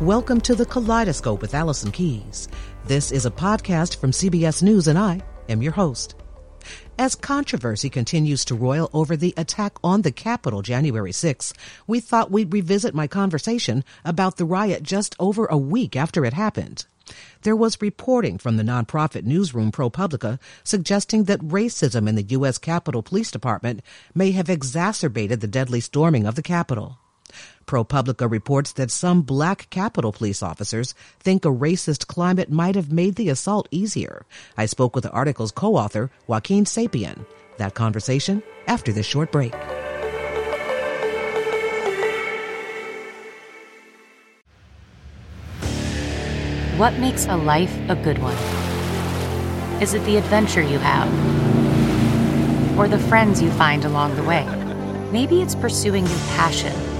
Welcome to The Kaleidoscope with Allison Keyes. This is a podcast from CBS News, and I am your host. As controversy continues to roil over the attack on the Capitol January 6th, we thought we'd revisit my conversation about the riot just over a week after it happened. There was reporting from the nonprofit newsroom ProPublica suggesting that racism in the U.S. Capitol Police Department may have exacerbated the deadly storming of the Capitol. ProPublica reports that some black Capitol police officers think a racist climate might have made the assault easier. I spoke with the article's co-author, Joaquin Sapien. That conversation after this short break. What makes a life a good one? Is it the adventure you have? Or the friends you find along the way? Maybe it's pursuing your passion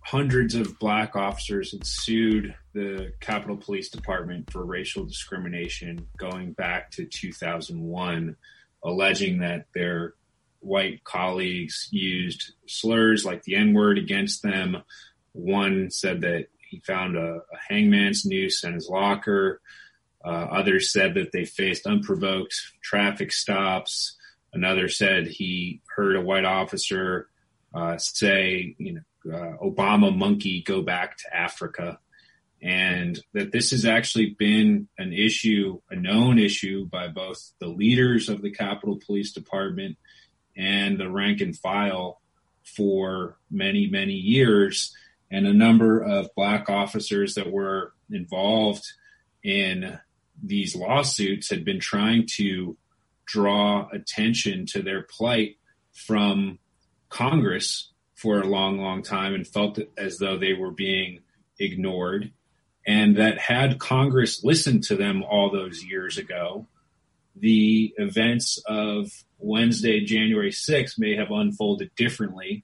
hundreds of black officers had sued the Capitol Police Department for racial discrimination going back to 2001, alleging that their white colleagues used slurs like the N-word against them. One said that he found a hangman's noose in his locker. Others said that they faced unprovoked traffic stops. Another said he heard a white officer say, Obama monkey, go back to Africa. And that this has actually been an issue, a known issue by both the leaders of the Capitol Police Department and the rank and file for many, many years. And a number of black officers that were involved in these lawsuits had been trying to draw attention to their plight from Congress for a long, long time and felt as though they were being ignored, and that had Congress listened to them all those years ago, the events of Wednesday, January 6th may have unfolded differently,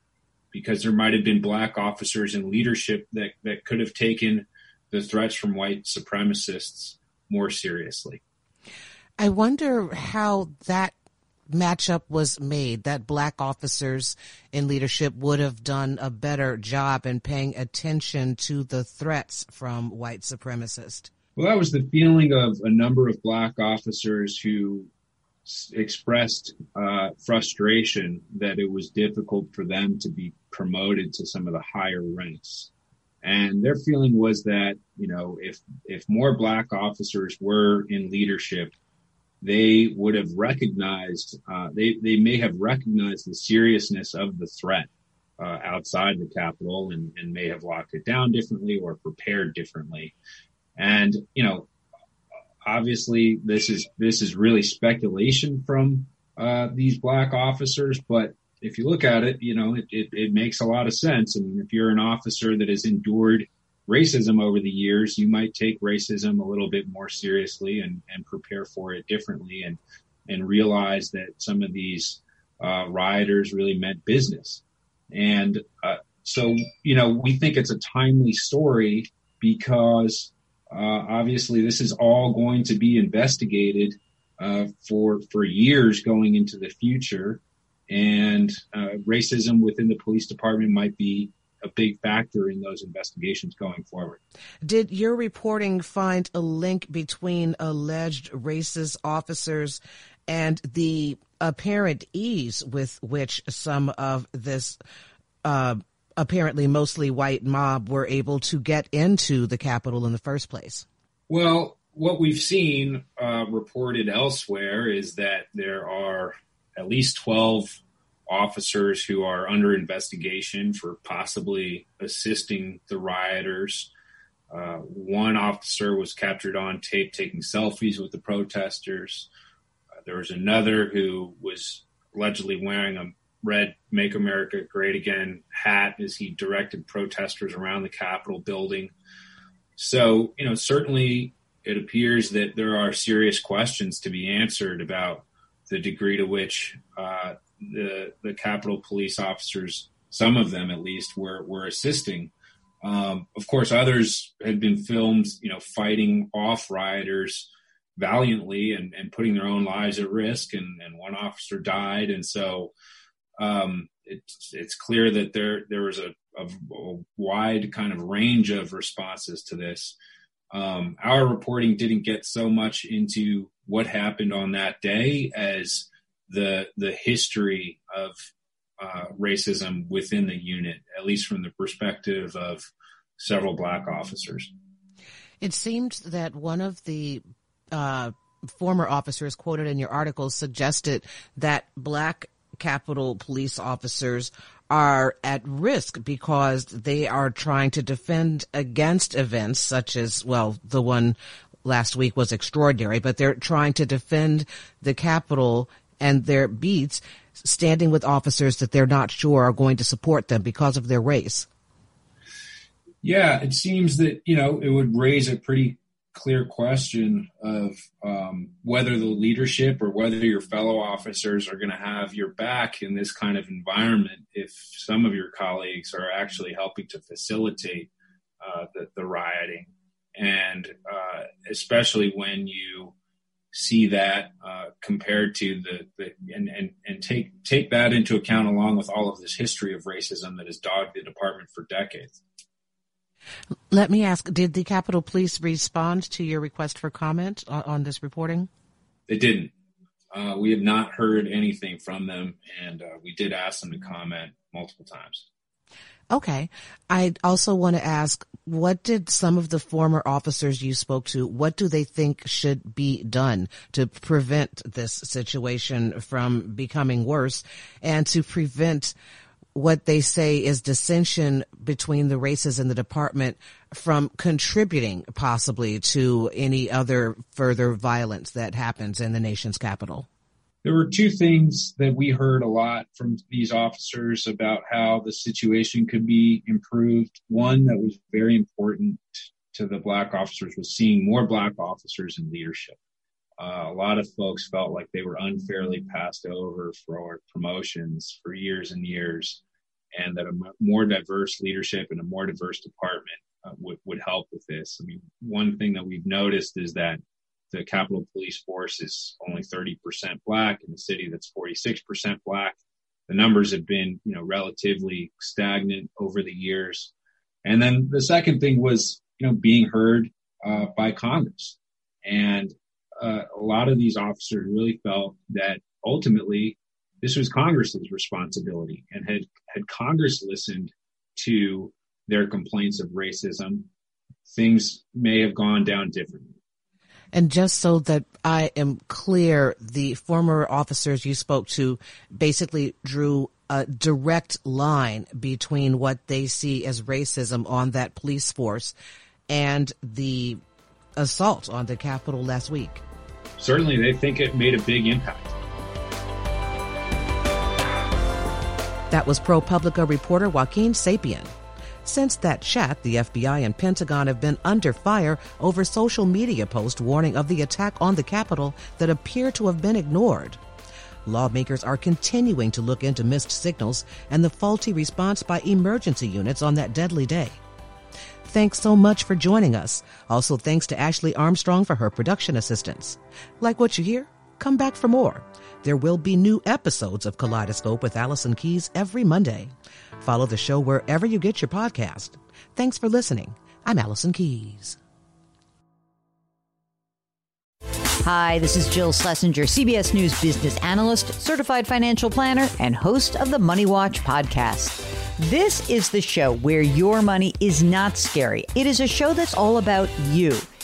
because there might have been black officers in leadership that could have taken the threats from white supremacists more seriously. I wonder how that matchup was made, that black officers in leadership would have done a better job in paying attention to the threats from white supremacists. Well, that was the feeling of a number of black officers who expressed frustration that it was difficult for them to be promoted to some of the higher ranks. And their feeling was that, if more black officers were in leadership, they would have recognized, they may have recognized the seriousness of the threat outside the Capitol and may have locked it down differently or prepared differently. And, obviously this is really speculation from these black officers. But if you look at it, it makes a lot of sense. I mean, if you're an officer that has endured racism over the years, you might take racism a little bit more seriously and prepare for it differently and realize that some of these rioters really meant business. And so, we think it's a timely story because obviously this is all going to be investigated for years going into the future. And racism within the police department might be a big factor in those investigations going forward. Did your reporting find a link between alleged racist officers and the apparent ease with which some of this apparently mostly white mob were able to get into the Capitol in the first place? Well, what we've seen reported elsewhere is that there are at least 12 officers who are under investigation for possibly assisting the rioters. One officer was captured on tape taking selfies with the protesters. There was another who was allegedly wearing a red Make America Great Again hat as he directed protesters around the Capitol building. So, certainly it appears that there are serious questions to be answered about the degree to which the Capitol police officers, some of them at least, were assisting. Of course, others had been filmed, fighting off rioters valiantly and putting their own lives at risk, and one officer died. And so it's clear that there was a wide kind of range of responses to this. Our reporting didn't get so much into what happened on that day as the history of racism within the unit, at least from the perspective of several black officers. It seemed that one of the former officers quoted in your article suggested that black Capitol police officers are at risk because they are trying to defend against events such as, the one last week was extraordinary, but they're trying to defend the Capitol and their beats, standing with officers that they're not sure are going to support them because of their race. Yeah, it seems that, it would raise a pretty clear question of whether the leadership or whether your fellow officers are going to have your back in this kind of environment if some of your colleagues are actually helping to facilitate the rioting. And especially when you see that compared to and take that into account along with all of this history of racism that has dogged the department for decades. Let me ask, did the Capitol Police respond to your request for comment on this reporting? They didn't. We have not heard anything from them, and we did ask them to comment multiple times. Okay. I also want to ask, what did some of the former officers you spoke to, what do they think should be done to prevent this situation from becoming worse and to prevent what they say is dissension between the races in the department from contributing possibly to any other further violence that happens in the nation's capital? There were two things that we heard a lot from these officers about how the situation could be improved. One that was very important to the black officers was seeing more black officers in leadership. A lot of folks felt like they were unfairly passed over for promotions for years and years, and that a more diverse leadership and a more diverse department would help with this. I mean, one thing that we've noticed is that the Capitol Police force is only 30% black in a city that's 46% black. The numbers have been, relatively stagnant over the years. And then the second thing was, being heard by Congress. And a lot of these officers really felt that ultimately this was Congress's responsibility, and had Congress listened to their complaints of racism, things may have gone down differently. And just so that I am clear, the former officers you spoke to basically drew a direct line between what they see as racism on that police force and the assault on the Capitol last week. Certainly, they think it made a big impact. That was ProPublica reporter Joaquin Sapien. Since that chat, the FBI and Pentagon have been under fire over social media posts warning of the attack on the Capitol that appear to have been ignored. Lawmakers are continuing to look into missed signals and the faulty response by emergency units on that deadly day. Thanks so much for joining us. Also, thanks to Ashley Armstrong for her production assistance. Like what you hear? Come back for more. There will be new episodes of Kaleidoscope with Allison Keyes every Monday. Follow the show wherever you get your podcast. Thanks for listening. I'm Allison Keyes. Hi, this is Jill Schlesinger, CBS News business analyst, certified financial planner, and host of the Money Watch podcast. This is the show where your money is not scary. It is a show that's all about you.